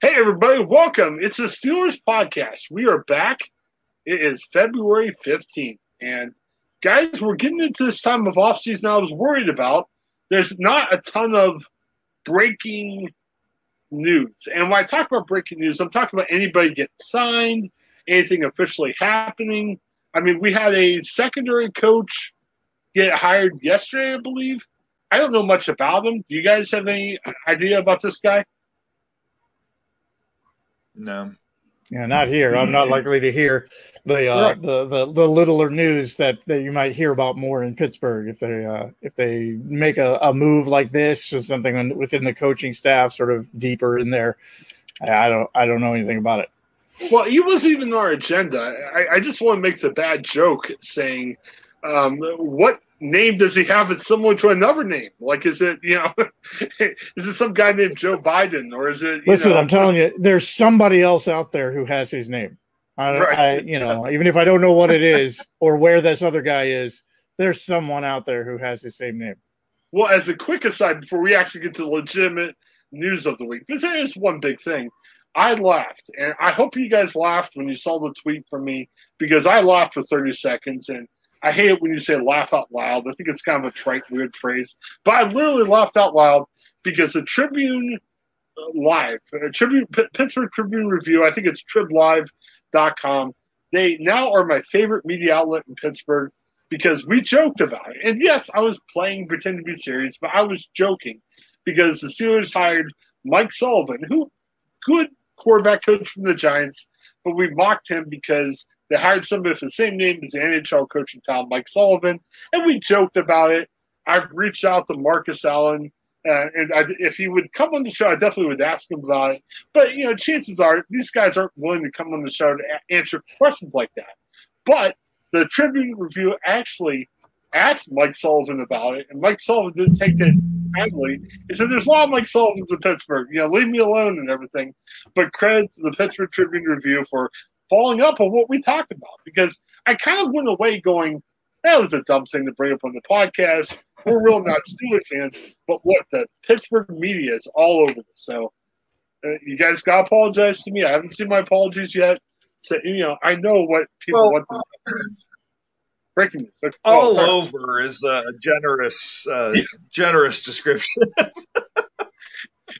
Hey, everybody. Welcome. It's the Steelers podcast. We are back. It is February 15th. And, guys, we're getting into this time of offseason I was worried about. There's not a ton of breaking news. And when I talk about breaking news, I'm talking about anybody getting signed, anything officially happening. I mean, we had a secondary coach get hired yesterday, I believe. I don't know much about him. Do you guys have any idea about this guy? No. Yeah, not here. I'm not likely to hear the littler news that you might hear about more in Pittsburgh if they make a move like this or something within the coaching staff, sort of deeper in there. I don't know anything about it. Well, he wasn't even on our agenda. I just want to make the bad joke saying, what name does he have that's similar to another name? Like, is it, is it some guy named Joe Biden or is it? Listen, I'm telling you, there's somebody else out there who has his name. Even if I don't know what it is or where this other guy is, there's someone out there who has his same name. Well, as a quick aside, before we actually get to legitimate news of the week, because there is one big thing. I laughed, and I hope you guys laughed when you saw the tweet from me, because I laughed for 30 seconds, and I hate it when you say laugh out loud. I think it's kind of a trite, weird phrase. But I literally laughed out loud because the Tribune Live, Pittsburgh Tribune Review, I think it's triblive.com, they now are my favorite media outlet in Pittsburgh because we joked about it. And, yes, I was playing pretend to be serious, but I was joking because the Steelers hired Mike Sullivan, who good quarterback coach from the Giants, but we mocked him because – they hired somebody with the same name as the NHL coach in town, Mike Sullivan, and we joked about it. I've reached out to Marcus Allen, and if he would come on the show, I definitely would ask him about it. But, chances are these guys aren't willing to come on the show to answer questions like that. But the Tribune Review actually asked Mike Sullivan about it, and Mike Sullivan didn't take that kindly. He said, there's a lot of Mike Sullivans in Pittsburgh. Leave me alone and everything. But credit to the Pittsburgh Tribune Review for – following up on what we talked about, because I kind of went away going, that was a dumb thing to bring up on the podcast. We're real not Steelers fans, but look, the Pittsburgh media is all over this. So you guys got to apologize to me. I haven't seen my apologies yet. So, I know what people want to do. Breaking news. Okay. All over is a generous description.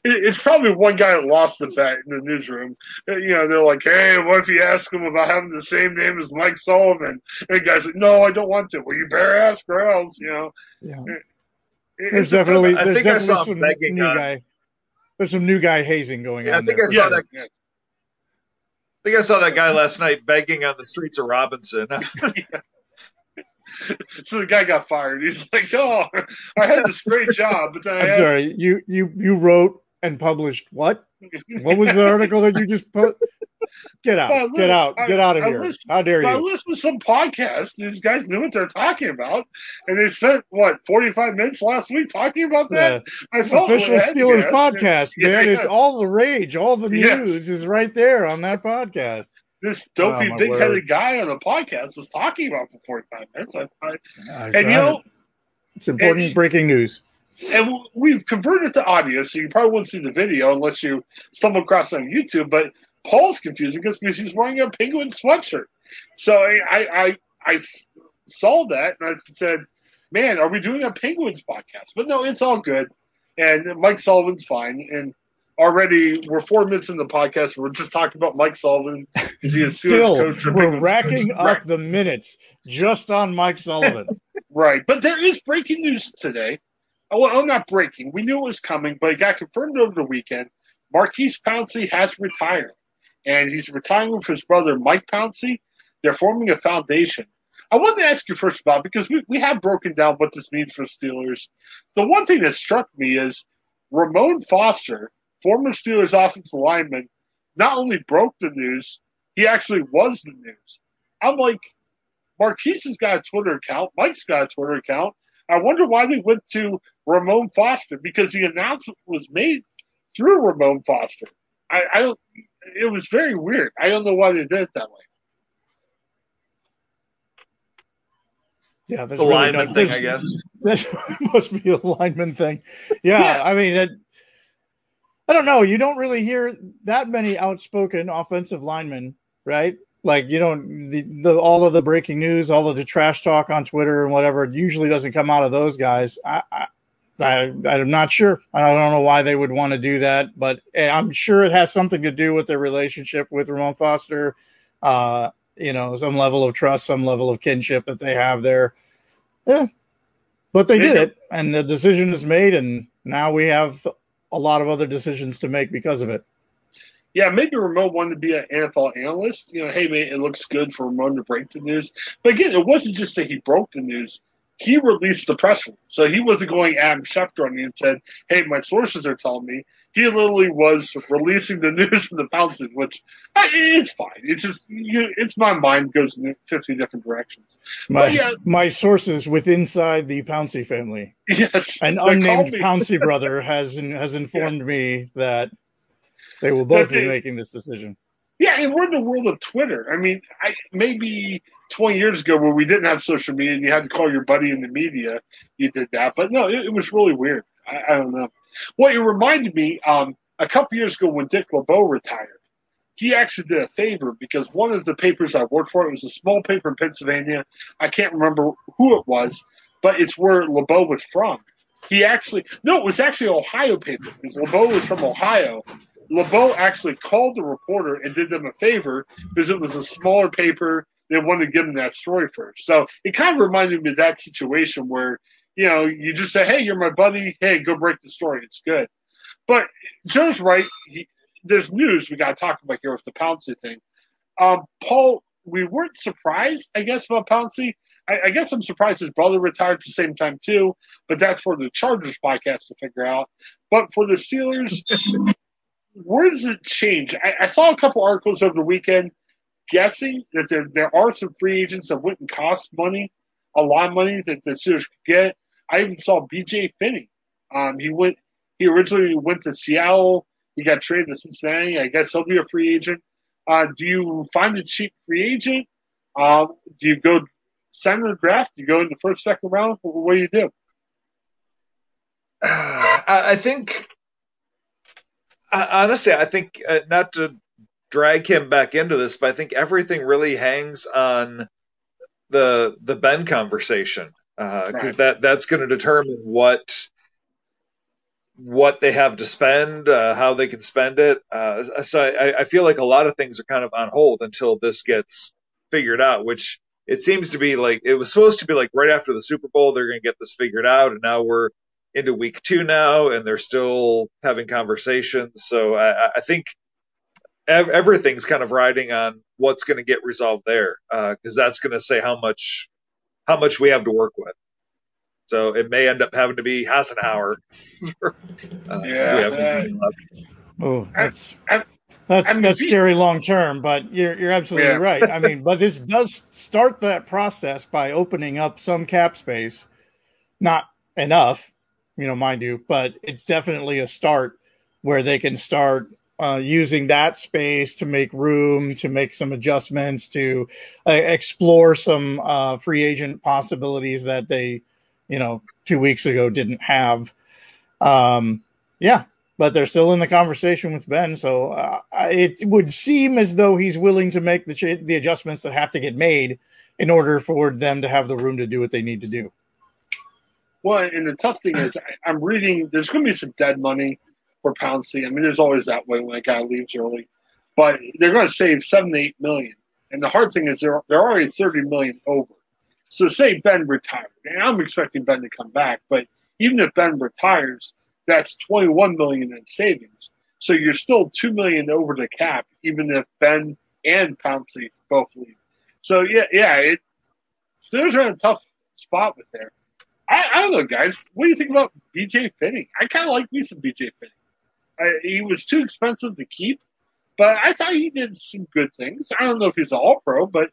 It's probably one guy that lost the bet in the newsroom. They're like, hey, what if you ask him about having the same name as Mike Sullivan? And the guy's like, no, I don't want to. Well, you better ask or else, Yeah. There's definitely I saw some new guy. There's some new guy hazing going on. I think I saw that guy last night begging on the streets of Robinson. Yeah. So the guy got fired. He's like, "Oh, I had this great job, but then sorry, you wrote and published what? What was the article that you just put? Get out of here! How dare you? I listened to some podcasts. These guys knew what they're talking about, and they spent 45 minutes last week talking about that. Official Steelers podcast, man. Yeah. It's all the rage. All the news is right there on that podcast." This dopey, big-headed guy on the podcast was talking about for 45 minutes. It's important breaking news. And we've converted to audio, so you probably won't see the video unless you stumble across it on YouTube. But Paul's confusing because he's wearing a penguin sweatshirt. So I saw that, and I said, man, are we doing a Penguins podcast? But no, it's all good. And Mike Sullivan's fine. And already, we're 4 minutes into the podcast. We're just talking about Mike Sullivan. Is he a Steelers coach? We're racking up the minutes just on Mike Sullivan. Right. But there is breaking news today. Well, not breaking. We knew it was coming, but it got confirmed over the weekend. Maurkice Pouncey has retired, and he's retiring with his brother, Mike Pouncey. They're forming a foundation. I wanted to ask you first about, because we have broken down what this means for Steelers. The one thing that struck me is Ramon Foster, former Steelers offensive lineman, not only broke the news, he actually was the news. I'm like, Maurkice has got a Twitter account. Mike's got a Twitter account. I wonder why they went to Ramon Foster, because the announcement was made through Ramon Foster. It was very weird. I don't know why they did it that way. Yeah, there's a lineman thing, I guess. That must be a lineman thing. Yeah. I mean, I don't know. You don't really hear that many outspoken offensive linemen, right? Like, you don't all of the breaking news, all of the trash talk on Twitter and whatever usually doesn't come out of those guys. I'm not sure. I don't know why they would want to do that, but I'm sure it has something to do with their relationship with Ramon Foster. Some level of trust, some level of kinship that they have there. Yeah. But they did it, and the decision is made, and now we have a lot of other decisions to make because of it. Yeah, maybe Ramon wanted to be an NFL analyst. You know, hey, man, it looks good for Ramon to break the news. But again, it wasn't just that he broke the news. He released the press release. So he wasn't going Adam Schefter on me and said, hey, my sources are telling me. He literally was releasing the news from the Pouncey, which it's fine. It's just it's my mind goes in 50 different directions. My sources with inside the Pouncey family. Yes, an unnamed Pouncey brother has informed me that they will both be making this decision. Yeah, and we're in the world of Twitter. I mean, maybe 20 years ago when we didn't have social media and you had to call your buddy in the media, you did that. But no, it was really weird. I don't know. Well, it reminded me a couple years ago when Dick LeBeau retired, he actually did a favor because one of the papers I worked for, it was a small paper in Pennsylvania. I can't remember who it was, but it's where LeBeau was from. It was actually an Ohio paper because LeBeau was from Ohio. LeBeau actually called the reporter and did them a favor because it was a smaller paper. They wanted to give them that story first. So it kind of reminded me of that situation where you just say, hey, you're my buddy. Hey, go break the story. It's good. But Joe's right. There's news we got to talk about here with the Pouncey thing. Paul, we weren't surprised, I guess, about Pouncey. I guess I'm surprised his brother retired at the same time, too. But that's for the Chargers podcast to figure out. But for the Steelers, where does it change? I saw a couple articles over the weekend guessing that there are some free agents that wouldn't cost money, a lot of money that the Steelers could get. I even saw B.J. Finney. He originally went to Seattle. He got traded to Cincinnati. I guess he'll be a free agent. Do you find a cheap free agent? Do you go sign the draft? Do you go in the first, second round? What do you do? I think, honestly, not to drag him back into this, but I think everything really hangs on the Ben conversation. Because that's going to determine what they have to spend, how they can spend it. So I feel like a lot of things are kind of on hold until this gets figured out, which it seems to be like it was supposed to be like right after the Super Bowl, they're going to get this figured out. And now we're into week two now, and they're still having conversations. So I think everything's kind of riding on what's going to get resolved there, because that's going to say how much we have to work with. So it may end up having to be Hassenhauer. That's scary long term, but you're absolutely right. I mean, but this does start that process by opening up some cap space. Not enough, mind you, but it's definitely a start where they can start using that space to make room, to make some adjustments, to explore some free agent possibilities that they, 2 weeks ago didn't have. But they're still in the conversation with Ben. So it would seem as though he's willing to make the adjustments that have to get made in order for them to have the room to do what they need to do. Well, and the tough thing is I'm reading there's going to be some dead money for Pouncey. I mean, there's always that way when a guy leaves early. But they're going to save $7 to $8 million. And the hard thing is they're already $30 million over. So say Ben retired, and I'm expecting Ben to come back, but even if Ben retires, that's $21 million in savings. So you're still $2 million over the cap, even if Ben and Pouncey both leave. So Steelers are in a tough spot with there. I don't know, guys. What do you think about B.J. Finney? I kind of like me some B.J. Finney. He was too expensive to keep, but I thought he did some good things. I don't know if he's an All-Pro, but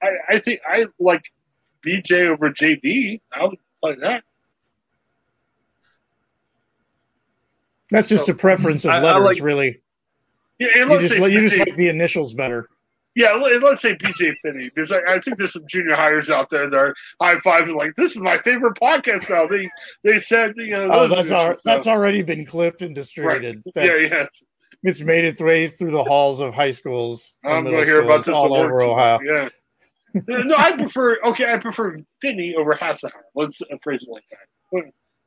I think I like B.J. over J.D. I would play that. That's just a preference of letters, I like, really. Yeah, and you just like the initials better. Yeah, let's say B.J. Finney, because I think there's some junior hires out there that are high-fiving like, this is my favorite podcast now. They said, that's already been clipped and distributed. Right. It's made its way through the halls of high schools. I'm going to hear about this all over Ohio. Yeah. No, I prefer Finney over Hassan. Let's phrase it like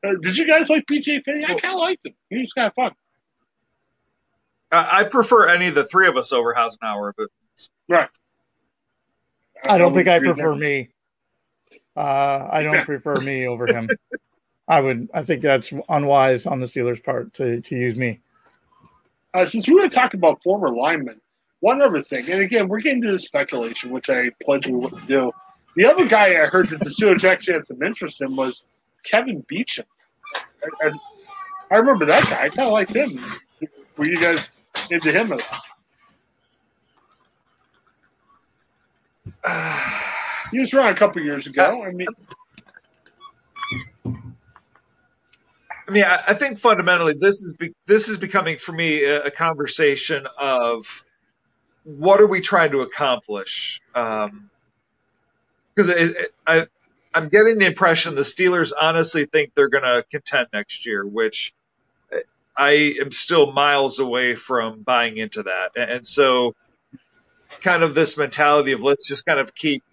that. Did you guys like B.J. Finney? I kind of liked him. He was kind of fun. I prefer any of the three of us over Hasenauer, but right. I don't think I prefer me. I don't prefer me over him. I think that's unwise on the Steelers' part to use me. Since we were talking about former linemen, one other thing, and again, we're getting to the speculation, which I pledge we wouldn't do. The other guy I heard that the Steelers actually had some interest in was Kevin Beachum. I remember that guy. I kind of liked him. Were you guys into him at all? He was around a couple years ago. I think fundamentally this is becoming for me a conversation of what are we trying to accomplish? Because I'm getting the impression the Steelers honestly think they're going to contend next year, which I am still miles away from buying into that. And so kind of this mentality of let's just kind of keep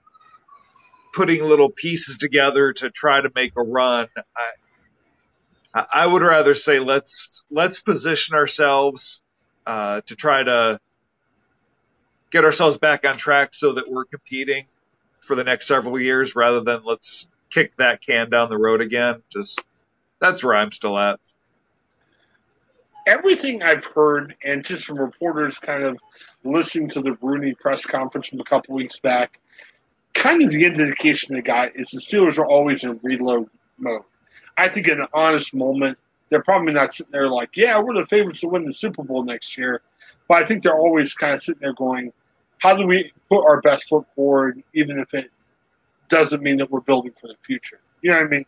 putting little pieces together to try to make a run. I would rather say let's position ourselves to try to get ourselves back on track so that we're competing for the next several years rather than let's kick that can down the road again. Just that's where I'm still at. Everything I've heard, and just from reporters kind of listening to the Rooney press conference from a couple weeks back, kind of the indication they got is the Steelers are always in reload mode. I think in an honest moment, they're probably not sitting there like, yeah, we're the favorites to win the Super Bowl next year. But I think they're always kind of sitting there going, how do we put our best foot forward, even if it doesn't mean that we're building for the future? You know what I mean?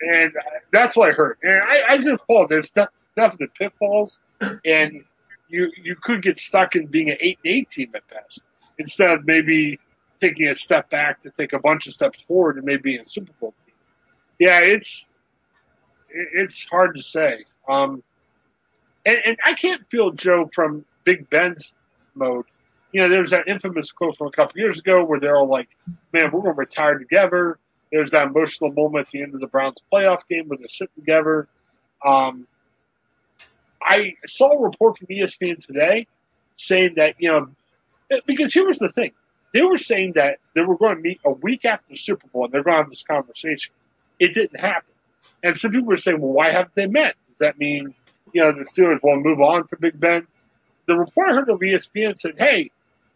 And that's what I heard. And I just thought there's definite pitfalls, and you could get stuck in being an 8-8 team at best, instead of maybe taking a step back to take a bunch of steps forward and maybe a Super Bowl team. Yeah, it's hard to say. And I can't feel, Joe, from Big Ben's mode. You know, there's that infamous quote from a couple years ago where they're all like, man, we're going to retire together. There's that emotional moment at the end of the Browns playoff game where they're sitting together. I saw a report from ESPN today saying that, you know, because here was the thing. They were saying that they were going to meet a week after the Super Bowl and they're going to have this conversation. It didn't happen. And some people were saying, well, why haven't they met? Does that mean, you know, the Steelers won't move on for Big Ben? The report I heard of ESPN said, hey,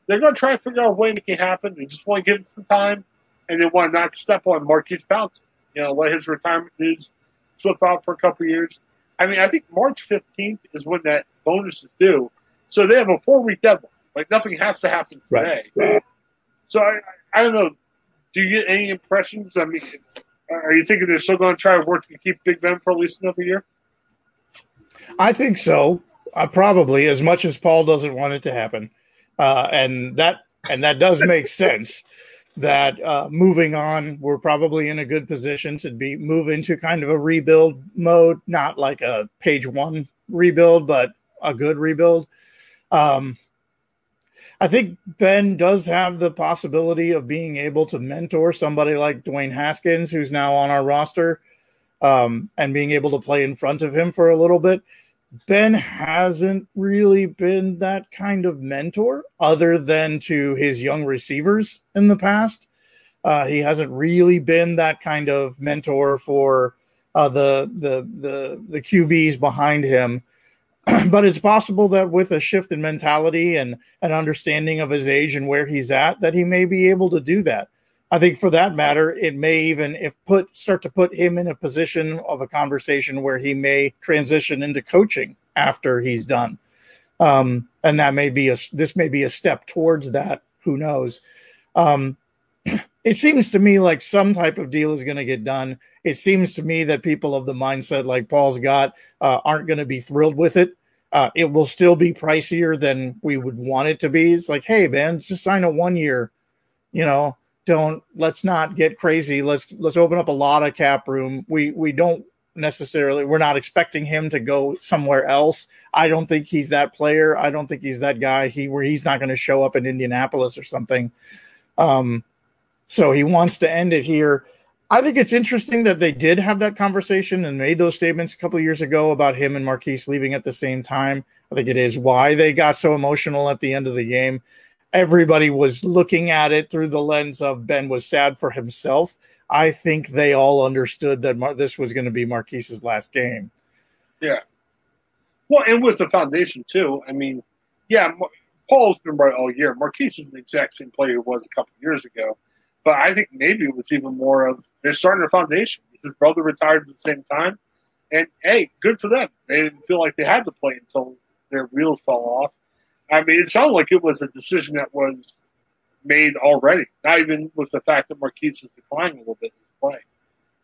they're going to try to figure out a way to make it happen. They just want to give it some time, and they want to not step on Maurkice Pouncey. You know, let his retirement news slip out for a couple of years. I mean, I think March 15th is when that bonus is due. So they have a 4-week deadline. Like, nothing has to happen today. Right. So I don't know. Do you get any impressions? I mean, are you thinking they're still going to try to work to keep Big Ben for at least another year? I think so. Probably, as much as Paul doesn't want it to happen. And that does make sense that moving on, we're probably in a good position to move into kind of a rebuild mode, not like a page one rebuild, but a good rebuild. I think Ben does have the possibility of being able to mentor somebody like Dwayne Haskins, who's now on our roster, and being able to play in front of him for a little bit. Ben hasn't really been that kind of mentor other than to his young receivers in the past. He hasn't really been that kind of mentor for the QBs behind him. But it's possible that with a shift in mentality and an understanding of his age and where he's at, that he may be able to do that. I think for that matter, it may even start to put him in a position of a conversation where he may transition into coaching after he's done. And that may be this may be a step towards that. Who knows? It seems to me like some type of deal is going to get done. It seems to me that people of the mindset like Paul's got aren't going to be thrilled with it. It will still be pricier than we would want it to be. It's like, hey, man, just sign a 1 year, let's not get crazy. Let's open up a lot of cap room. We're not expecting him to go somewhere else. I don't think he's that player. I don't think he's that guy where he's not going to show up in Indianapolis or something. So he wants to end it here. I think it's interesting that they did have that conversation and made those statements a couple of years ago about him and Maurkice leaving at the same time. I think it is why they got so emotional at the end of the game. Everybody was looking at it through the lens of Ben was sad for himself. I think they all understood that this was going to be Maurkice's last game. Yeah. Well, and with the foundation, too. I mean, yeah, Paul's been right all year. Maurkice is the exact same player he was a couple of years ago. But I think maybe it was even more of they're starting a foundation. His brother retired at the same time. And, hey, good for them. They didn't feel like they had to play until their wheels fell off. I mean, it sounded like it was a decision that was made already, not even with the fact that Maurkice was declining a little bit in play.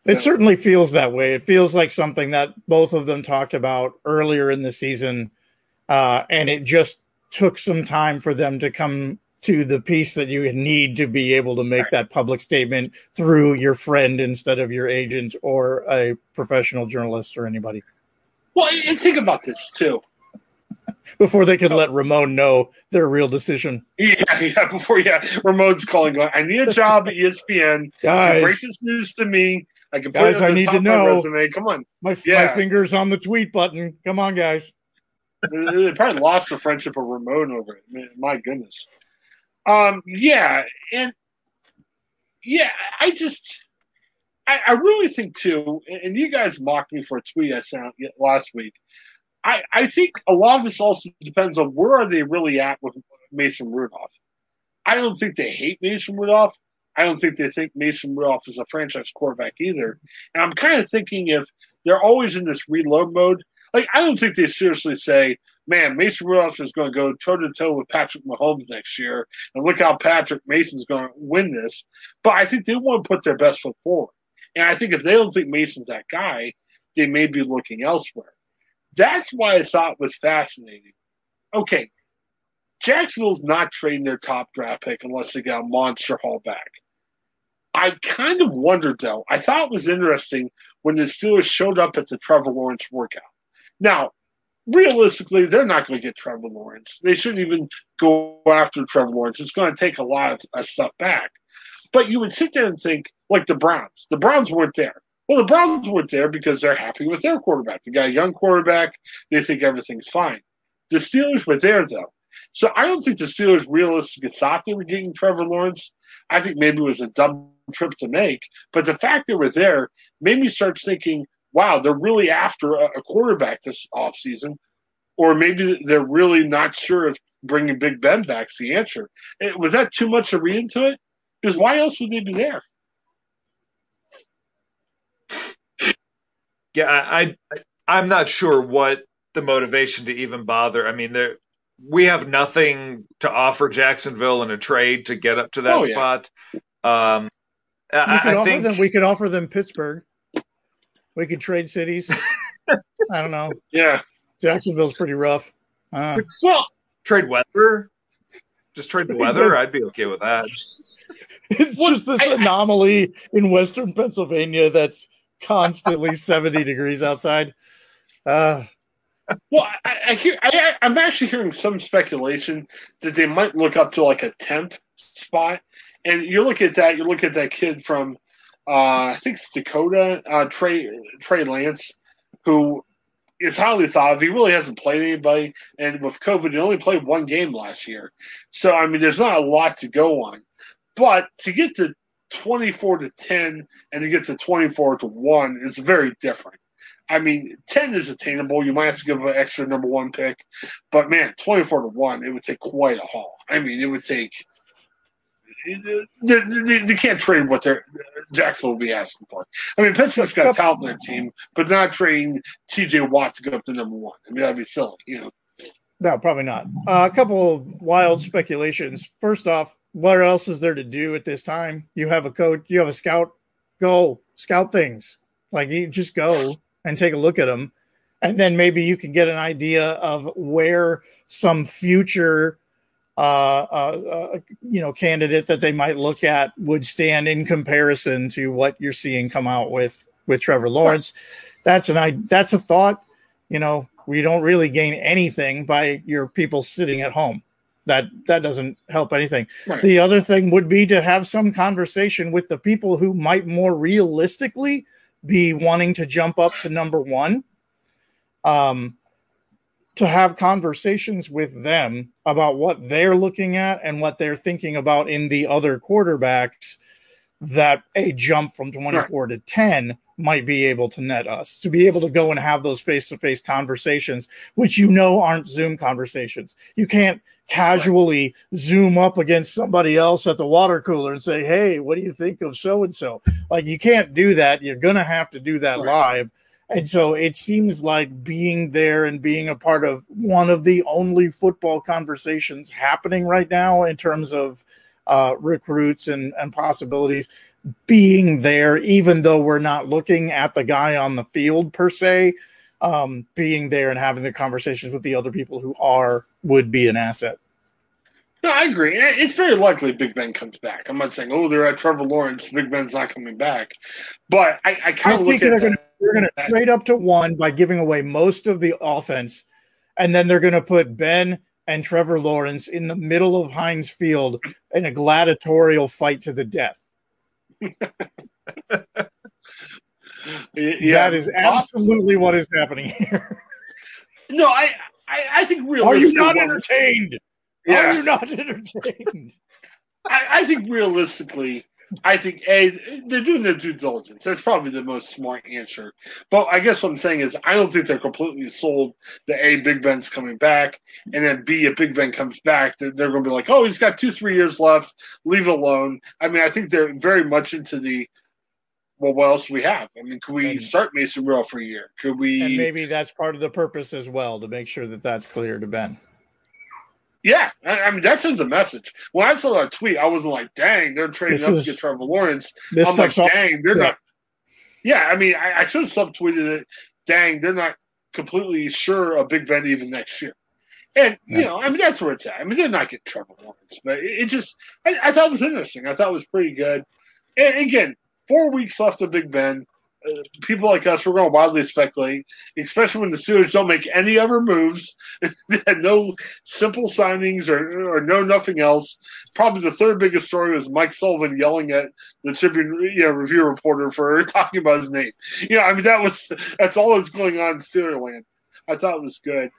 So, it certainly feels that way. It feels like something that both of them talked about earlier in the season, and it just took some time for them to come to the piece that you need to be able to make that public statement through your friend instead of your agent or a professional journalist or anybody. Well, and think about this, too. Before they could let Ramon know their real decision. Yeah, Ramon's calling, going, I need a job at ESPN. Guys, break this news to me. I can put it on the top of my resume. Come on. My finger's on the tweet button. Come on, guys. They probably lost the friendship of Ramon over it. Man, my goodness. I really think, too, and you guys mocked me for a tweet I sent out last week. I think a lot of this also depends on where are they really at with Mason Rudolph. I don't think they hate Mason Rudolph. I don't think they think Mason Rudolph is a franchise quarterback either. And I'm kind of thinking if they're always in this reload mode, like I don't think they seriously say, man, Mason Rudolph is going to go toe-to-toe with Patrick Mahomes next year, and look how Mason's going to win this. But I think they want to put their best foot forward. And I think if they don't think Mason's that guy, they may be looking elsewhere. That's why I thought it was fascinating. Okay, Jacksonville's not trading their top draft pick unless they get a monster haul back. I kind of wondered, though. I thought it was interesting when the Steelers showed up at the Trevor Lawrence workout. Now, realistically, they're not going to get Trevor Lawrence. They shouldn't even go after Trevor Lawrence. It's going to take a lot of stuff back. But you would sit there and think, like the Browns. The Browns weren't there. Well, the Browns weren't there because they're happy with their quarterback. They got a young quarterback. They think everything's fine. The Steelers were there, though. So I don't think the Steelers realistically thought they were getting Trevor Lawrence. I think maybe it was a dumb trip to make. But the fact they were there made me start thinking, wow, they're really after a quarterback this offseason. Or maybe they're really not sure if bringing Big Ben back's the answer. Was that too much to read into it? Because why else would they be there? Yeah, I'm not sure what the motivation to even bother. I mean, we have nothing to offer Jacksonville in a trade to get up to that spot. We could offer them Pittsburgh. We could trade cities. I don't know. Yeah, Jacksonville's pretty rough. Trade weather. Just trade the weather. I'd be okay with that. It's just this anomaly in Western Pennsylvania that's constantly 70 degrees outside. Well, I'm actually hearing some speculation that they might look up to like a 10th spot. And you look at that kid from, I think it's Dakota, Trey Lance, who is highly thought of. He really hasn't played anybody. And with COVID, he only played one game last year. So, I mean, there's not a lot to go on. But to get to 24-10 and to get to 24-1 is very different. I mean, 10 is attainable. You might have to give an extra number one pick. But, man, 24-1, it would take quite a haul. I mean, it would take – they can't trade what Jacksonville will be asking for. I mean, Pittsburgh's got talent in their team, but not trading TJ Watt to go up to number one. I mean, that would be silly, you know. No, probably not. A couple of wild speculations. First off, what else is there to do at this time? You have a coach. You have a scout. Go scout things. Like, you just go and take a look at them, and then maybe you can get an idea of where some future, candidate that they might look at would stand in comparison to what you're seeing come out with Trevor Lawrence. That's a thought. You know, we don't really gain anything by your people sitting at home. That doesn't help anything. Right. The other thing would be to have some conversation with the people who might more realistically be wanting to jump up to number one, to have conversations with them about what they're looking at and what they're thinking about in the other quarterbacks that a jump from 24 to 10 might be able to net us, to be able to go and have those face-to-face conversations, which you know aren't Zoom conversations. You can't casually Zoom up against somebody else at the water cooler and say, hey, what do you think of so-and-so? Like, you can't do that. You're going to have to do that live. And so it seems like being there and being a part of one of the only football conversations happening right now in terms of recruits and possibilities, being there, even though we're not looking at the guy on the field per se, being there and having the conversations with the other people who would be an asset. No, I agree. It's very likely Big Ben comes back. I'm not saying, they're at Trevor Lawrence, Big Ben's not coming back. But I kind of look at that. They're going to trade up to one by giving away most of the offense, and then they're going to put Ben and Trevor Lawrence in the middle of Heinz Field in a gladiatorial fight to the death. That is absolutely what is happening here. No, I think realistically. Are you not entertained? Yeah. Are you not entertained? I think realistically, they're doing their due diligence. That's probably the most smart answer. But I guess what I'm saying is I don't think they're completely sold that, A, Big Ben's coming back, and then, B, if Big Ben comes back, they're going to be like, he's got 2-3 years left, leave it alone. I mean, I think they're very much into the, what else do we have? I mean, could we start Mason Rudolph for a year? Could we? And maybe that's part of the purpose as well, to make sure that that's clear to Ben. Yeah, I mean, that sends a message. When I saw that tweet, I wasn't like, dang, they're trading up to get Trevor Lawrence. I'm like, dang, they're not. Yeah, I mean, I should have subtweeted it. Dang, they're not completely sure of Big Ben even next year. And, you know, I mean, that's where it's at. I mean, they're not getting Trevor Lawrence. But I thought it was interesting. I thought it was pretty good. And, again, 4 weeks left of Big Ben. People like us, we're going to wildly speculate, especially when the Steelers don't make any other moves. They had no simple signings or no nothing else. Probably the third biggest story was Mike Sullivan yelling at the Tribune Review reporter for talking about his name. You know, I mean, that's all that's going on in Steeler land. I thought it was good.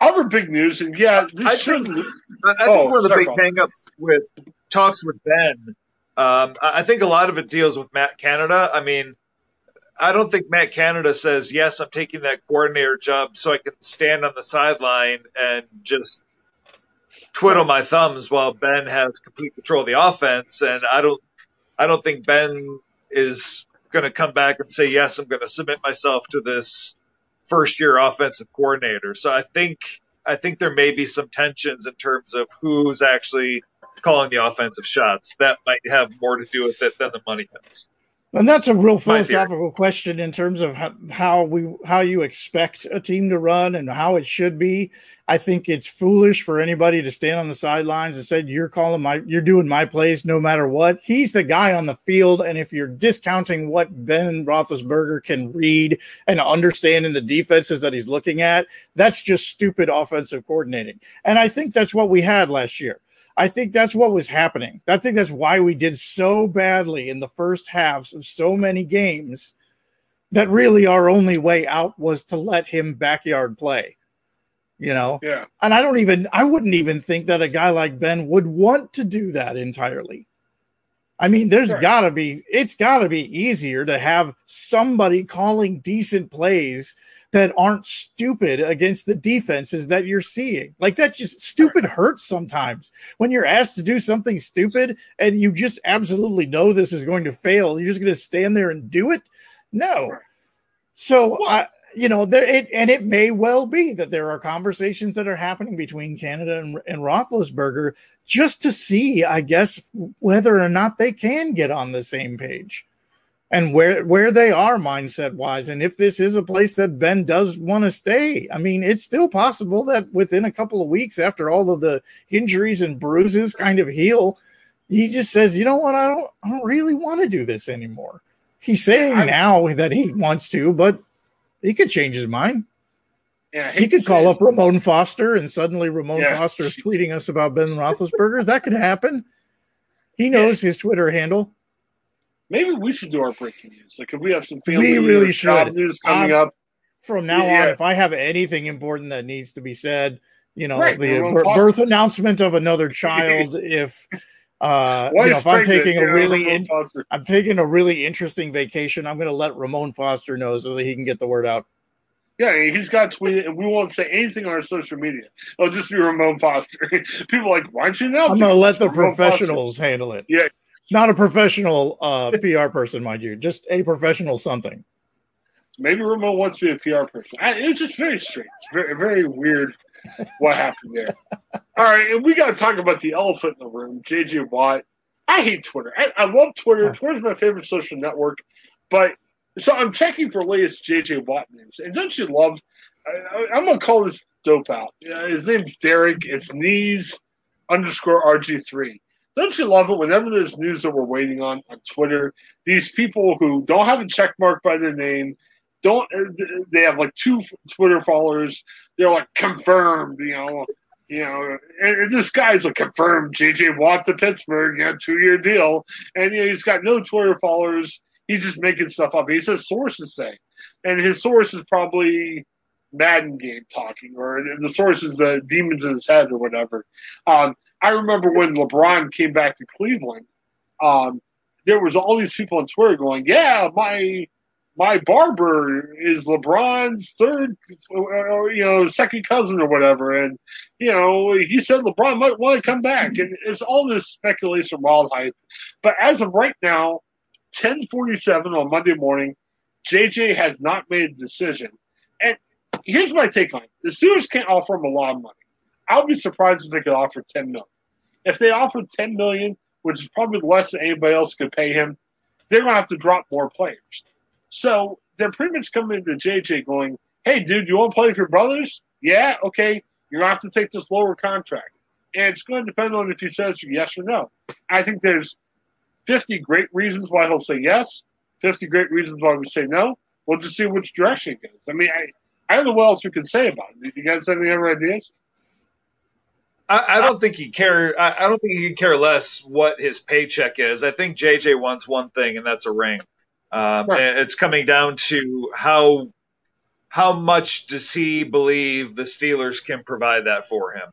Other big news, and I think one of the big hangups with talks with Ben. I think a lot of it deals with Matt Canada. I mean, I don't think Matt Canada says, yes, I'm taking that coordinator job so I can stand on the sideline and just twiddle my thumbs while Ben has complete control of the offense. And I don't think Ben is going to come back and say, yes, I'm going to submit myself to this first-year offensive coordinator. So I think there may be some tensions in terms of who's actually – calling the offensive shots. That might have more to do with it than the money does. And that's a real philosophical question in terms of how you expect a team to run and how it should be. I think it's foolish for anybody to stand on the sidelines and say, you're doing my plays no matter what. He's the guy on the field, and if you're discounting what Ben Roethlisberger can read and understand in the defenses that he's looking at, that's just stupid offensive coordinating. And I think that's what we had last year. I think that's what was happening. I think that's why we did so badly in the first halves of so many games, that really our only way out was to let him backyard play, you know? Yeah. And I wouldn't even think that a guy like Ben would want to do that entirely. I mean, it's gotta be easier to have somebody calling decent plays that aren't stupid against the defenses that you're seeing. Like, that just stupid hurts sometimes when you're asked to do something stupid and you just absolutely know this is going to fail. You're just going to stand there and do it. No. So, it may well be that there are conversations that are happening between Canada and Roethlisberger just to see, I guess, whether or not they can get on the same page. And where they are mindset-wise, and if this is a place that Ben does want to stay. I mean, it's still possible that within a couple of weeks after all of the injuries and bruises kind of heal, he just says, you know what, I don't really want to do this anymore. He's saying now that he wants to, but he could change his mind. Yeah, he could call up Ramon Foster, and suddenly Ramon Foster is tweeting us about Ben Roethlisberger. That could happen. He knows his Twitter handle. Maybe we should do our breaking news. Like, if we have some family news coming up from now on, if I have anything important that needs to be said, the birth announcement of another child, if I'm taking a really interesting vacation, I'm going to let Ramon Foster know so that he can get the word out. Yeah, he's got tweeted, and we won't say anything on our social media. It'll just be Ramon Foster. People are like, why don't you announce? I'm going to let the professionals handle it. Yeah. Not a professional PR person, mind you. Just a professional something. Maybe Ramon wants to be a PR person. It's just very strange. Very, very weird what happened there. All right, and we got to talk about the elephant in the room, JJ Watt. I hate Twitter. I love Twitter. Twitter's my favorite social network. But so I'm checking for latest JJ Watt news. And don't you love – I'm going to call this dope out. His name's Derek. It's knees_RG3. Don't you love it whenever there's news that we're waiting on Twitter, these people who don't have a check mark by their name, they have like 2 Twitter followers, they're like confirmed, and this guy's like confirmed JJ Watt to Pittsburgh, 2-year deal, and he's got no Twitter followers, he's just making stuff up. He says sources say, and his source is probably Madden game talking, or the source is the demons in his head or whatever. I remember when LeBron came back to Cleveland, there was all these people on Twitter going, yeah, my barber is LeBron's second cousin or whatever. And, he said LeBron might want to come back. And it's all this speculation, wild hype. But as of right now, 10:47 on Monday morning, JJ has not made a decision. And here's my take on it. The Steelers can't offer him a lot of money. I'll be surprised if they could offer $10 million. If they offer $10 million, which is probably less than anybody else could pay him, they're going to have to drop more players. So they're pretty much coming to JJ going, hey, dude, you want to play with your brothers? Yeah, okay. You're going to have to take this lower contract. And it's going to depend on if he says yes or no. I think there's 50 great reasons why he'll say yes, 50 great reasons why we say no. We'll just see which direction it goes. I mean, I don't know what else we can say about it. You guys have any other ideas? I don't think he care. I don't think he could care less what his paycheck is. I think JJ wants one thing, and that's a ring. And it's coming down to how much does he believe the Steelers can provide that for him.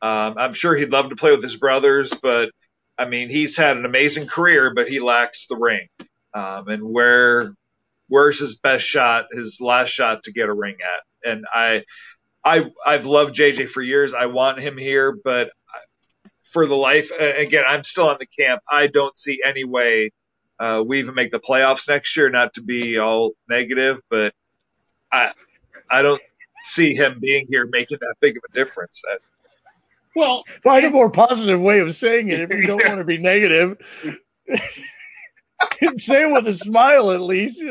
I'm sure he'd love to play with his brothers, but I mean, he's had an amazing career, but he lacks the ring. And where's his best shot, his last shot to get a ring at? And I've loved JJ for years. I want him here, but for the life, again, I'm still on the camp. I don't see any way we even make the playoffs next year, not to be all negative, but I don't see him being here making that big of a difference. Well, find a more positive way of saying it if you don't want to be negative. Say it with a smile at least.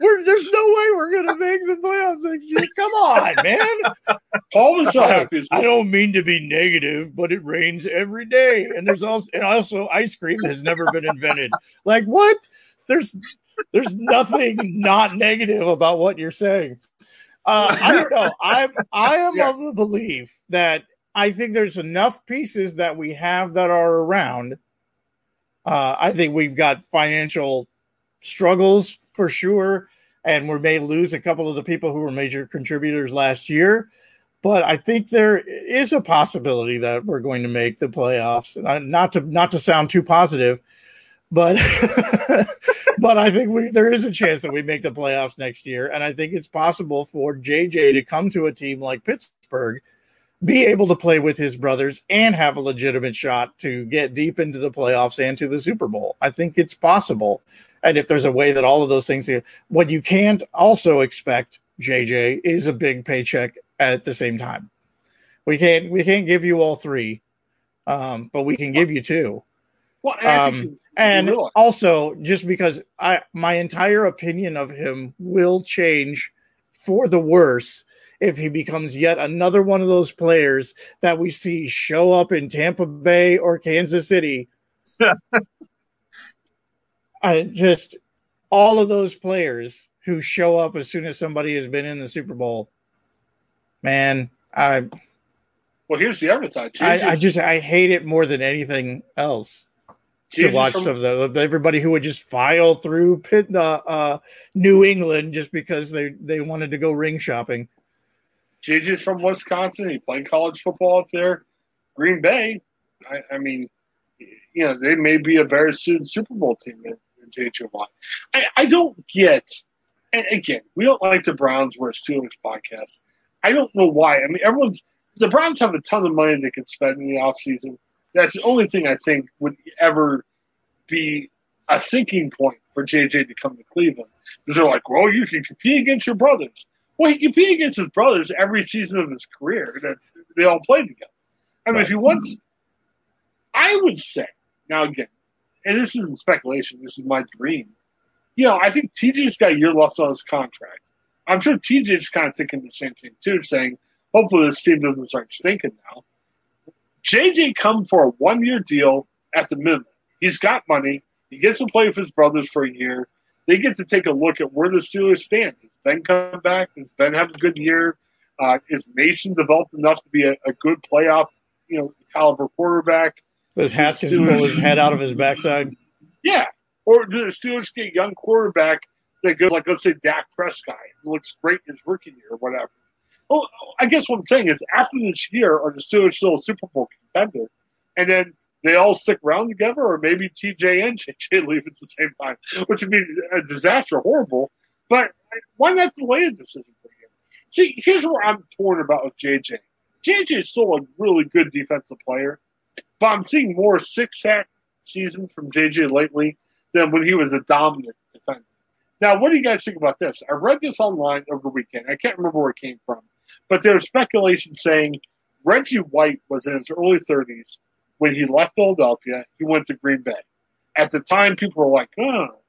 There's no way we're going to make the playoffs next year. Come on, man. Paul was so happy. I don't mean to be negative, but it rains every day. And there's also ice cream has never been invented. Like, what? There's nothing not negative about what you're saying. I don't know. I am of the belief that I think there's enough pieces that we have that are around. I think we've got financial struggles for sure, and we may lose a couple of the people who were major contributors last year. But I think there is a possibility that we're going to make the playoffs. Not to sound too positive, but but I think there is a chance that we make the playoffs next year. And I think it's possible for JJ to come to a team like Pittsburgh, be able to play with his brothers, and have a legitimate shot to get deep into the playoffs and to the Super Bowl. I think it's possible. And if there's a way that all of those things, what you can't also expect, JJ, is a big paycheck at the same time. We can't give you all three, but we can give you two. Well, and also, just because my entire opinion of him will change for the worse if he becomes yet another one of those players that we see show up in Tampa Bay or Kansas City. All of those players who show up as soon as somebody has been in the Super Bowl. Man, well, here's the other side. I hate it more than anything else to watch everybody who would just file through New England just because they wanted to go ring shopping. JJ's from Wisconsin. He played college football up there. Green Bay, I mean, you know, they may be a very soon Super Bowl team in JJ Watt. I don't get, and again, we don't like the Browns. We're a Steelers podcast. I don't know why. I mean, the Browns have a ton of money they can spend in the offseason. That's the only thing I think would ever be a thinking point for JJ to come to Cleveland. Because they're like, well, you can compete against your brothers. Well, he competed against his brothers every season of his career that they all played together. I mean, right. If he wants, I would say, now again, and this isn't speculation, this is my dream. You know, I think TJ's got a year left on his contract. I'm sure TJ's kind of thinking the same thing too, saying, hopefully this team doesn't start stinking now. JJ come for a one-year deal at the minimum. He's got money. He gets to play with his brothers for a year. They get to take a look at where the Steelers stand. Does Ben come back? Does Ben have a good year? Is Mason developed enough to be a good playoff, caliber quarterback? Does Haskins pull his head out of his backside? Yeah. Or do the Steelers get a young quarterback that goes, like, let's say Dak Prescott, looks great in his rookie year or whatever? Well, I guess what I'm saying is after this year, are the Steelers still a Super Bowl contender? And then they all stick around together, or maybe TJ and JJ leave at the same time, which would be a disaster, horrible. But why not delay a decision for you? See, here's where I'm torn about with JJ. JJ is still a really good defensive player, but I'm seeing more six-sack seasons from JJ lately than when he was a dominant defender. Now, what do you guys think about this? I read this online over the weekend. I can't remember where it came from. But there was speculation saying Reggie White was in his early 30s when he left Philadelphia. He went to Green Bay. At the time, people were like,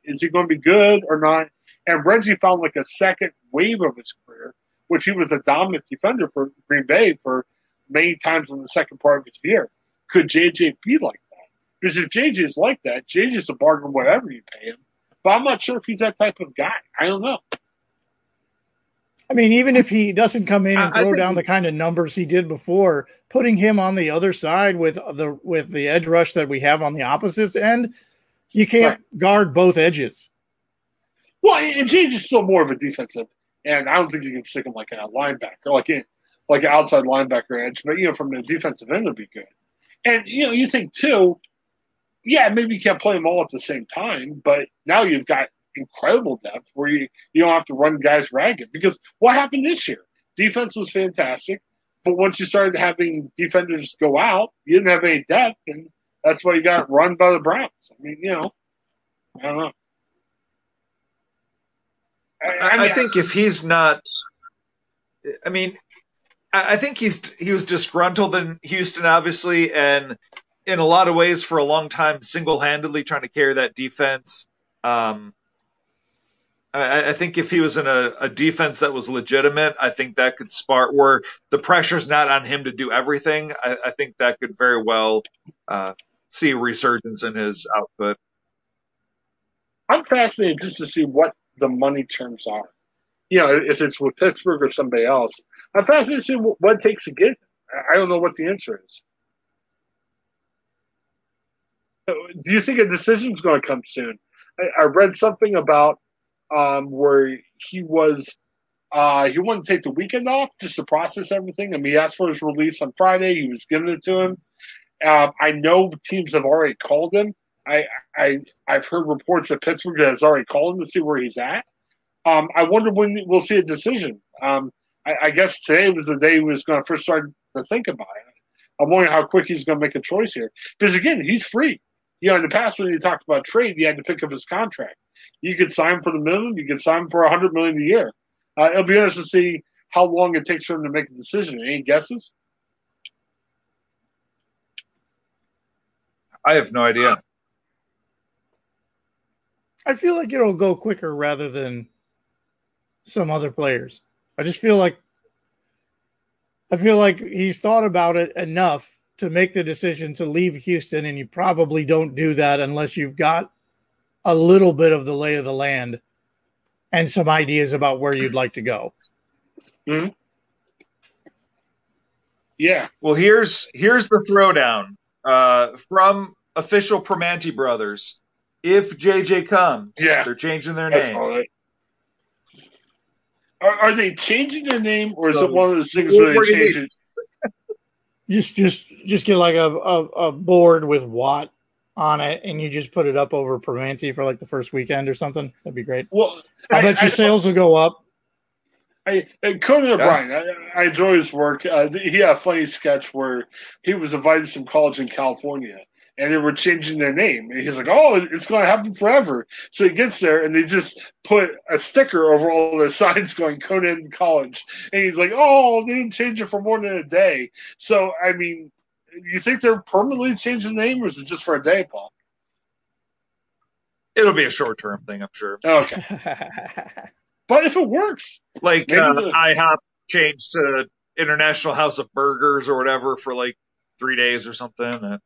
is he going to be good or not? And Reggie found like a second wave of his career, which he was a dominant defender for Green Bay for many times in the second part of his year. Could JJ be like that? Because if JJ is like that, JJ's a bargain whatever you pay him. But I'm not sure if he's that type of guy. I don't know. I mean, even if he doesn't come in and throw down the kind of numbers he did before, putting him on the other side with the edge rush that we have on the opposite end, you can't guard both edges. Well, and JJ is still more of a defensive, and I don't think you can stick him like a linebacker, like an outside linebacker edge. But from the defensive end, it'd be good. And you think too. Yeah, maybe you can't play them all at the same time, but now you've got incredible depth where you don't have to run guys ragged. Because what happened this year? Defense was fantastic, but once you started having defenders go out, you didn't have any depth, and that's why you got run by the Browns. I mean, I don't know. I think if he's not – I mean, I think he was disgruntled in Houston, obviously, and – in a lot of ways, for a long time, single-handedly trying to carry that defense. I think if he was in a defense that was legitimate, I think that could spark where the pressure's not on him to do everything. I think that could very well see a resurgence in his output. I'm fascinated just to see what the money terms are. If it's with Pittsburgh or somebody else, I'm fascinated to see what it takes to get him. I don't know what the answer is. Do you think a decision is going to come soon? I read something about where he wanted to take the weekend off just to process everything. I mean, he asked for his release on Friday. He was giving it to him. I know teams have already called him. I've heard reports that Pittsburgh has already called him to see where he's at. I wonder when we'll see a decision. I guess today was the day he was going to first start to think about it. I'm wondering how quick he's going to make a choice here. Because, again, he's free. You know, in the past when you talked about trade, you had to pick up his contract. You could sign for the minimum. You could sign for $100 million a year. It'll be interesting to see how long it takes for him to make a decision. Any guesses? I have no idea. I feel like it'll go quicker rather than some other players. I just feel like he's thought about it enough to make the decision to leave Houston, and you probably don't do that unless you've got a little bit of the lay of the land and some ideas about where you'd like to go. Mm-hmm. Yeah. Well, here's the throwdown from official Primanti Brothers. If JJ comes, they're changing their name. Right. Are they changing their name, or is it one of those things where they change it? Just get like a board with Watt on it, and you just put it up over Primanti for like the first weekend or something. That'd be great. Well, I bet your sales will go up. Conan O'Brien, I enjoy his work. He had a funny sketch where he was invited to some college in California, and they were changing their name. And he's like, oh, it's going to happen forever. So he gets there, and they just put a sticker over all the signs going Conan College. And he's like, oh, they didn't change it for more than a day. So, I mean, you think they're permanently changing the name, or is it just for a day, Paul? It'll be a short-term thing, I'm sure. Okay. But if it works. Like IHOP changed to International House of Burgers or whatever for like 3 days or something.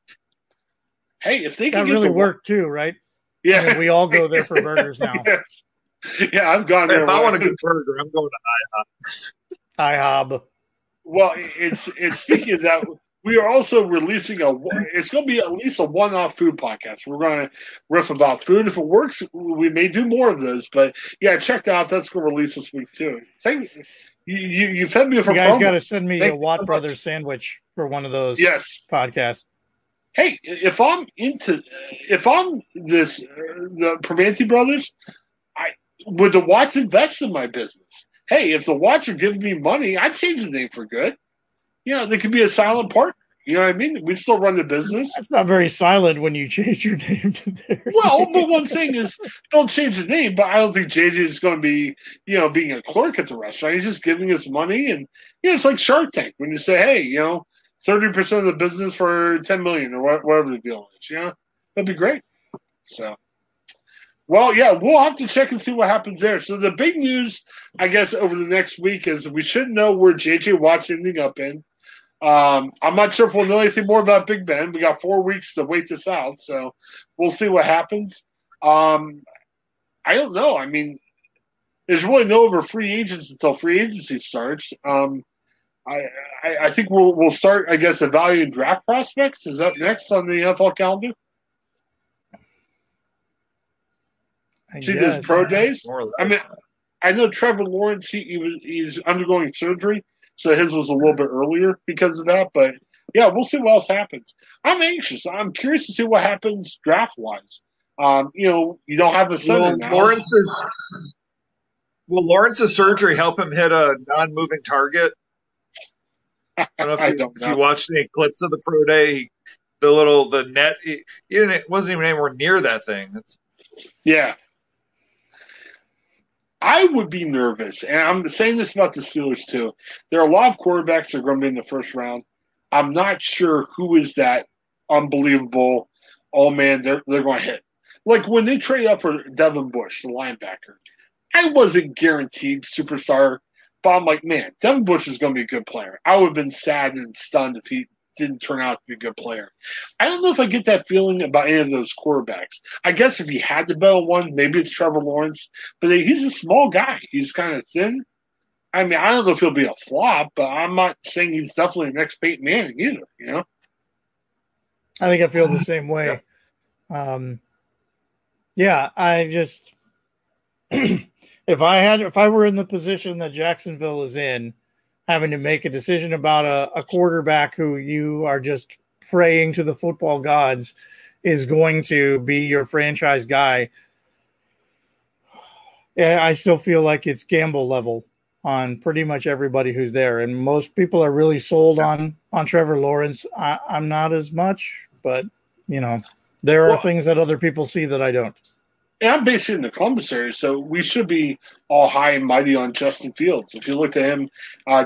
Hey, if they can really work too, right? Yeah, I mean, we all go there for burgers now. Yes. Yeah, I've gone there. If I want a good burger, I'm going to IHOP. Well, it's speaking of that, we are also releasing it's going to be at least a one-off food podcast. We're going to riff about food. If it works, we may do more of those. But yeah, check that out. That's going to release this week too. Thank you. You fed me for you guys. Got to send me a Watt Brothers sandwich for one of those. Yes. Podcasts. Hey, if I'm this the Primanti Brothers, would the Watts invest in my business? Hey, if the Watts are giving me money, I'd change the name for good. You know, they could be a silent partner. You know what I mean? We'd still run the business. That's not very silent when you change your name to their name. But one thing is, don't change the name, but I don't think JJ is going to be, you know, being a clerk at the restaurant. He's just giving us money, and, you know, it's like Shark Tank when you say, hey, you know, 30% of the business for $10 million or whatever the deal is. Yeah, that'd be great. So, well, yeah, we'll have to check and see what happens there. So the big news, I guess, over the next week is we should know where JJ Watt's ending up in. I'm not sure if we'll know anything more about Big Ben. We got 4 weeks to wait this out, so we'll see what happens. I don't know. I mean, there's really no over free agents until free agency starts. I think we'll start, I guess, evaluating draft prospects. Is that next on the NFL calendar? See those pro days? I mean, I know Trevor Lawrence, he's undergoing surgery, so his was a little bit earlier because of that. But, yeah, we'll see what else happens. I'm anxious. I'm curious to see what happens draft-wise. You know, you don't have a son now. Will Lawrence's surgery help him hit a non-moving target? I don't know if you watched any clips of the pro day, the net, it wasn't even anywhere near that thing. Yeah. I would be nervous, and I'm saying this about the Steelers too. There are a lot of quarterbacks that are going to be in the first round. I'm not sure who is that unbelievable, oh man, they're going to hit. Like when they trade up for Devin Bush, the linebacker, I wasn't guaranteed superstar. But I'm like, man, Devin Bush is going to be a good player. I would have been sad and stunned if he didn't turn out to be a good player. I don't know if I get that feeling about any of those quarterbacks. I guess if he had to bet on one, maybe it's Trevor Lawrence. But he's a small guy. He's kind of thin. I mean, I don't know if he'll be a flop, but I'm not saying he's definitely the next Peyton Manning either, you know? I think I feel the same way. Yeah, I just – If I were in the position that Jacksonville is in, having to make a decision about a quarterback who you are just praying to the football gods is going to be your franchise guy, I still feel like it's gamble level on pretty much everybody who's there. And most people are really sold on Trevor Lawrence. I'm not as much, but you know, there are things that other people see that I don't. And I'm based in the Columbus area, so we should be all high and mighty on Justin Fields. If you look at him,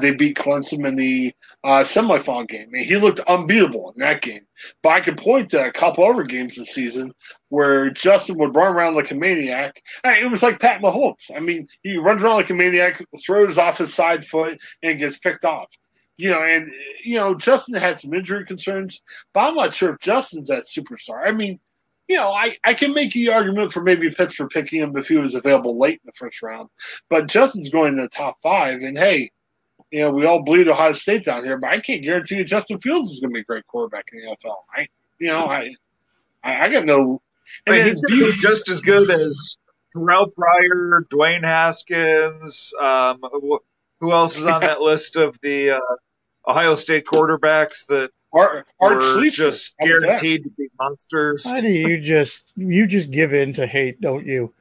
they beat Clemson in the semifinal game, and he looked unbeatable in that game. But I could point to a couple other games this season where Justin would run around like a maniac. It was like Pat Mahomes. I mean, he runs around like a maniac, throws off his side foot, and gets picked off. You know, and, you know, Justin had some injury concerns, but I'm not sure if Justin's that superstar. I mean, you know, I can make the argument for maybe Pittsburgh picking him if he was available late in the first round. But Justin's going to the top five, and hey, you know, we all bleed Ohio State down here, but I can't guarantee you Justin Fields is going to be a great quarterback in the NFL. I got no. And he's going to be just as good as Terrell Pryor, Dwayne Haskins. Who else is on that list of the Ohio State quarterbacks that? Are just guaranteed to be monsters. Why do you just give in to hate, don't you?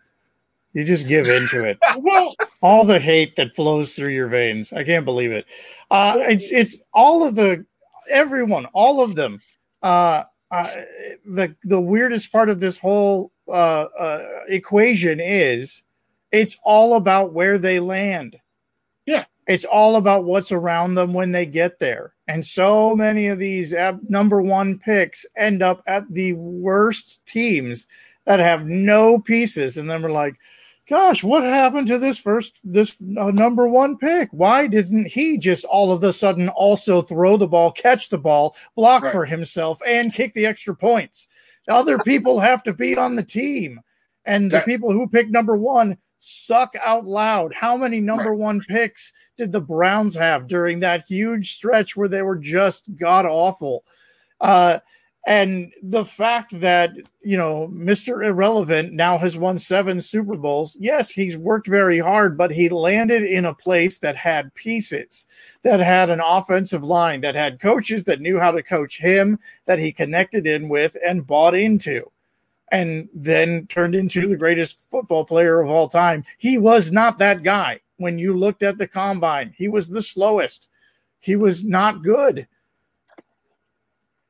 You just give in to it. Well, all the hate that flows through your veins. I can't believe it. It's all of them. The weirdest part of this whole equation is it's all about where they land. Yeah. It's all about what's around them when they get there. And so many of these number one picks end up at the worst teams that have no pieces. And then we're like, gosh, what happened to this number one pick? Why didn't he just all of a sudden also throw the ball, catch the ball, block for himself, and kick the extra points? Other people have to be on the team. And the people who pick number one suck out loud. How many number one picks did the Browns have during that huge stretch where they were just god awful? And the fact that, you know, Mr. Irrelevant now has won 7 Super Bowls. Yes, he's worked very hard, but he landed in a place that had pieces, that had an offensive line, that had coaches that knew how to coach him, that he connected in with and bought into, and then turned into the greatest football player of all time. He was not that guy. When you looked at the combine, he was the slowest. He was not good.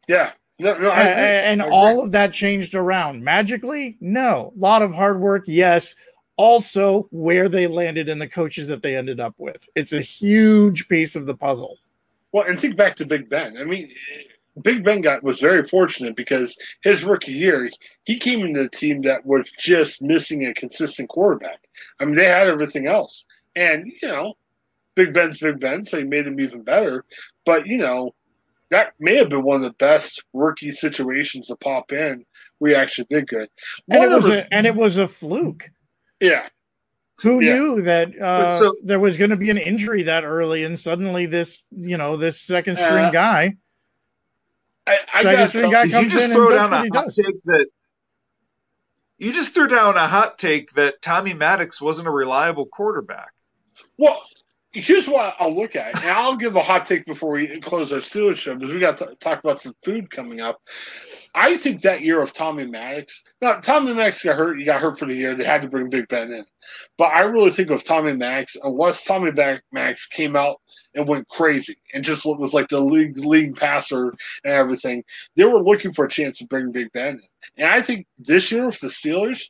Yeah. No, and all of that changed around. Magically? No. A lot of hard work, yes. Also, where they landed and the coaches that they ended up with. It's a huge piece of the puzzle. Well, and think back to Big Ben. I mean, Big Ben was very fortunate because his rookie year, he came into a team that was just missing a consistent quarterback. I mean, they had everything else. And, you know, Big Ben's Big Ben, so he made him even better. But, you know, that may have been one of the best rookie situations to pop in. We actually did good. And it was a fluke. Yeah. Who knew that there was going to be an injury that early and suddenly this second-string guy. You just threw down a hot take that Tommy Maddox wasn't a reliable quarterback. Well, here's what I'll look at. And I'll give a hot take before we close our Steelers show because we got to talk about some food coming up. I think that year of Tommy Maddox – now, Tommy Maddox got hurt. He got hurt for the year. They had to bring Big Ben in. But I really think of Tommy Maddox, unless Tommy Maddox came out and went crazy and just was like the leading passer and everything, they were looking for a chance to bring Big Ben in. And I think this year with the Steelers,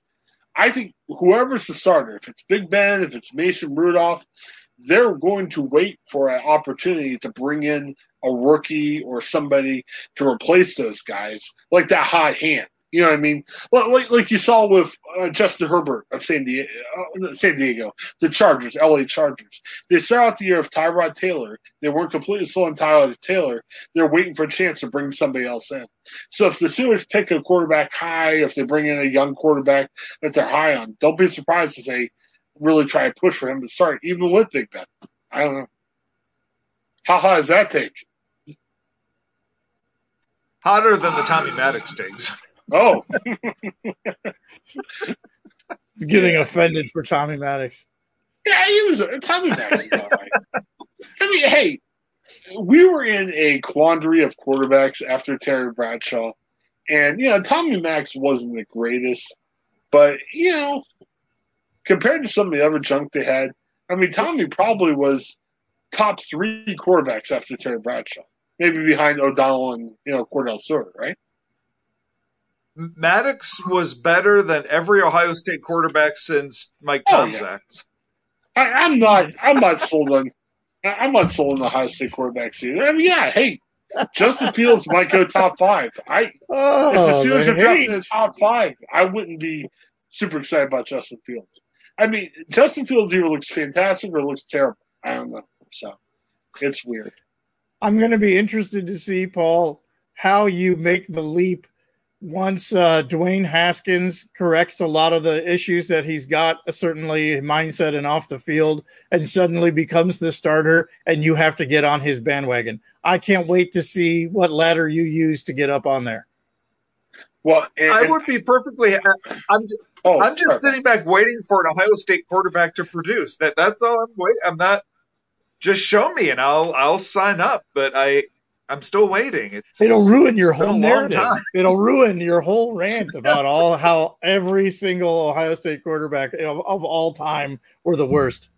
I think whoever's the starter, if it's Big Ben, if it's Mason Rudolph, they're going to wait for an opportunity to bring in a rookie or somebody to replace those guys, like that hot hand. You know what I mean? Like you saw with Justin Herbert of San Diego, the Chargers, L.A. Chargers. They start out the year of Tyrod Taylor. They weren't completely slow on Tyrod Taylor. They're waiting for a chance to bring somebody else in. So if the Steelers pick a quarterback high, if they bring in a young quarterback that they're high on, don't be surprised if they really try to push for him to start, even with Big Ben. I don't know. How hot does that take? Hotter than the Tommy Maddox takes. Oh, he's getting offended for Tommy Maddox. Yeah, he was. Tommy Maddox is all right. I mean, hey, we were in a quandary of quarterbacks after Terry Bradshaw. And, you know, Tommy Maddox wasn't the greatest. But, you know, compared to some of the other junk they had, I mean, Tommy probably was top three quarterbacks after Terry Bradshaw. Maybe behind O'Donnell and, you know, Cordell Stewart, right? Maddox was better than every Ohio State quarterback since Mike Pouncey. Yeah. I'm not sold on Ohio State quarterbacks either. I mean, yeah, hey, Justin Fields might go top five. If the Steelers are drafted in the top five, I wouldn't be super excited about Justin Fields. I mean, Justin Fields either looks fantastic or looks terrible. I don't know. So it's weird. I'm going to be interested to see, Paul, how you make the leap once Dwayne Haskins corrects a lot of the issues that he's got, certainly mindset and off the field, and suddenly becomes the starter, and you have to get on his bandwagon. I can't wait to see what ladder you use to get up on there. Well, I would be perfectly – I'm just sitting back waiting for an Ohio State quarterback to produce. That's all I'm waiting. I'm not – just show me and I'll sign up, but I'm still waiting. It'll ruin your whole narrative. It'll ruin your whole rant about how every single Ohio State quarterback of all time were the worst.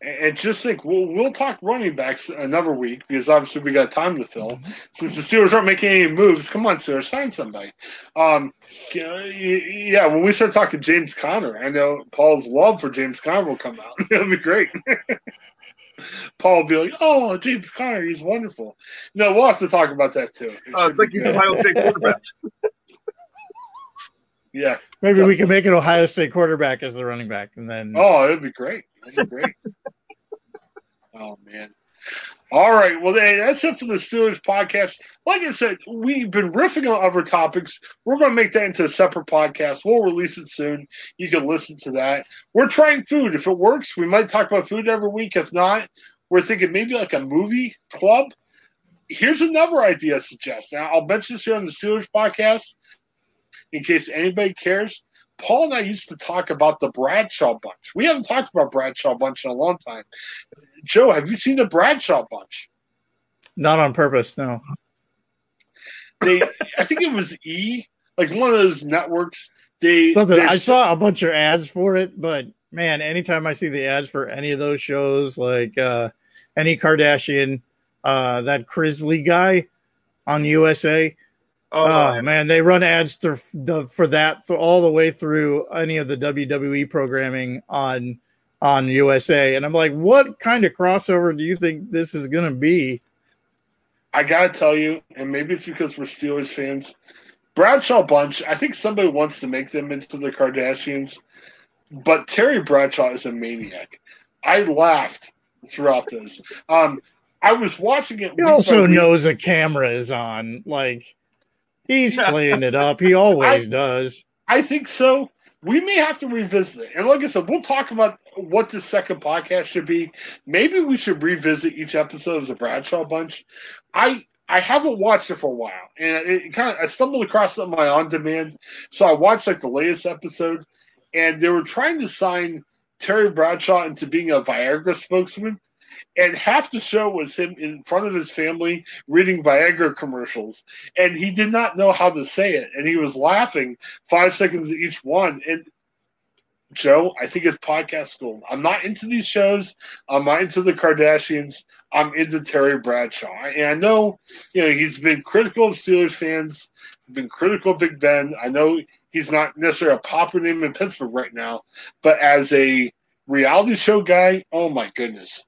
And just think, we'll talk running backs another week because obviously we got time to fill. Mm-hmm. Since the Steelers aren't making any moves, come on, Steelers, sign somebody. Yeah, when we start talking James Conner, I know Paul's love for James Conner will come out. It'll be great. Paul will be like, oh, James Conner, he's wonderful. No, we'll have to talk about that too. It's like he's an Ohio State quarterback. Yeah. Maybe we can make an Ohio State quarterback as the running back. And then. Oh, it'd be great. That'd be great. Oh, man. All right. Well, hey, that's it for the Steelers podcast. Like I said, we've been riffing on other topics. We're going to make that into a separate podcast. We'll release it soon. You can listen to that. We're trying food. If it works, we might talk about food every week. If not, we're thinking maybe like a movie club. Here's another idea I suggest. Now, I'll mention this here on the Steelers podcast in case anybody cares. Paul and I used to talk about the Bradshaw Bunch. We haven't talked about Bradshaw Bunch in a long time. Joe, have you seen the Bradshaw Bunch? Not on purpose, no. I think it was E, like one of those networks. I saw a bunch of ads for it, but man, anytime I see the ads for any of those shows, like any Kardashian, that Crisley guy on USA. Oh, man, they run ads for that all the way through any of the WWE programming on USA. And I'm like, what kind of crossover do you think this is going to be? I got to tell you, and maybe it's because we're Steelers fans, Bradshaw Bunch, I think somebody wants to make them into the Kardashians, but Terry Bradshaw is a maniac. I laughed throughout this. I was watching it. He also knows a camera is on, like... He's playing it up. He always does. I think so. We may have to revisit it. And like I said, we'll talk about what the second podcast should be. Maybe we should revisit each episode of the Bradshaw Bunch. I haven't watched it for a while. And I stumbled across it on my on-demand. So I watched like the latest episode. And they were trying to sign Terry Bradshaw into being a Viagra spokesman. And half the show was him in front of his family reading Viagra commercials. And he did not know how to say it. And he was laughing 5 seconds at each one. And, Joe, I think it's podcast gold. I'm not into these shows. I'm not into the Kardashians. I'm into Terry Bradshaw. And I know, he's been critical of Steelers fans, been critical of Big Ben. I know he's not necessarily a popular name in Pittsburgh right now. But as a reality show guy, oh, my goodness.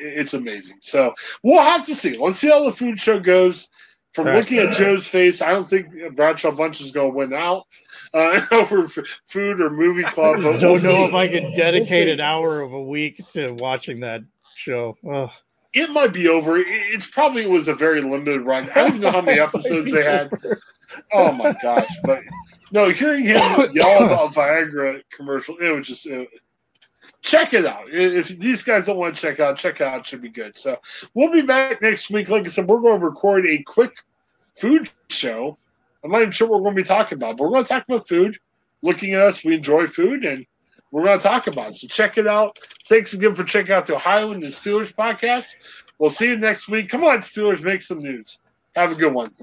It's amazing. So we'll have to see. Let's see how the food show goes. From looking at Joe's face, I don't think Bradshaw Bunch is going to win out over food or movie club. I don't know if I could dedicate an hour of a week to watching that show. Ugh. It might be over. It's probably was a very limited run. I don't know how many episodes they had. Oh, my gosh. But, no, hearing him yell about Viagra commercial, it was just – check it out. If these guys don't want to check it out. It should be good. So we'll be back next week. Like I said, we're going to record a quick food show. I'm not even sure what we're going to be talking about, but we're going to talk about food. Looking at us, we enjoy food, and we're going to talk about. So check it out. Thanks again for checking out the Ohio and the Steelers podcast. We'll see you next week. Come on, Steelers, make some news. Have a good one.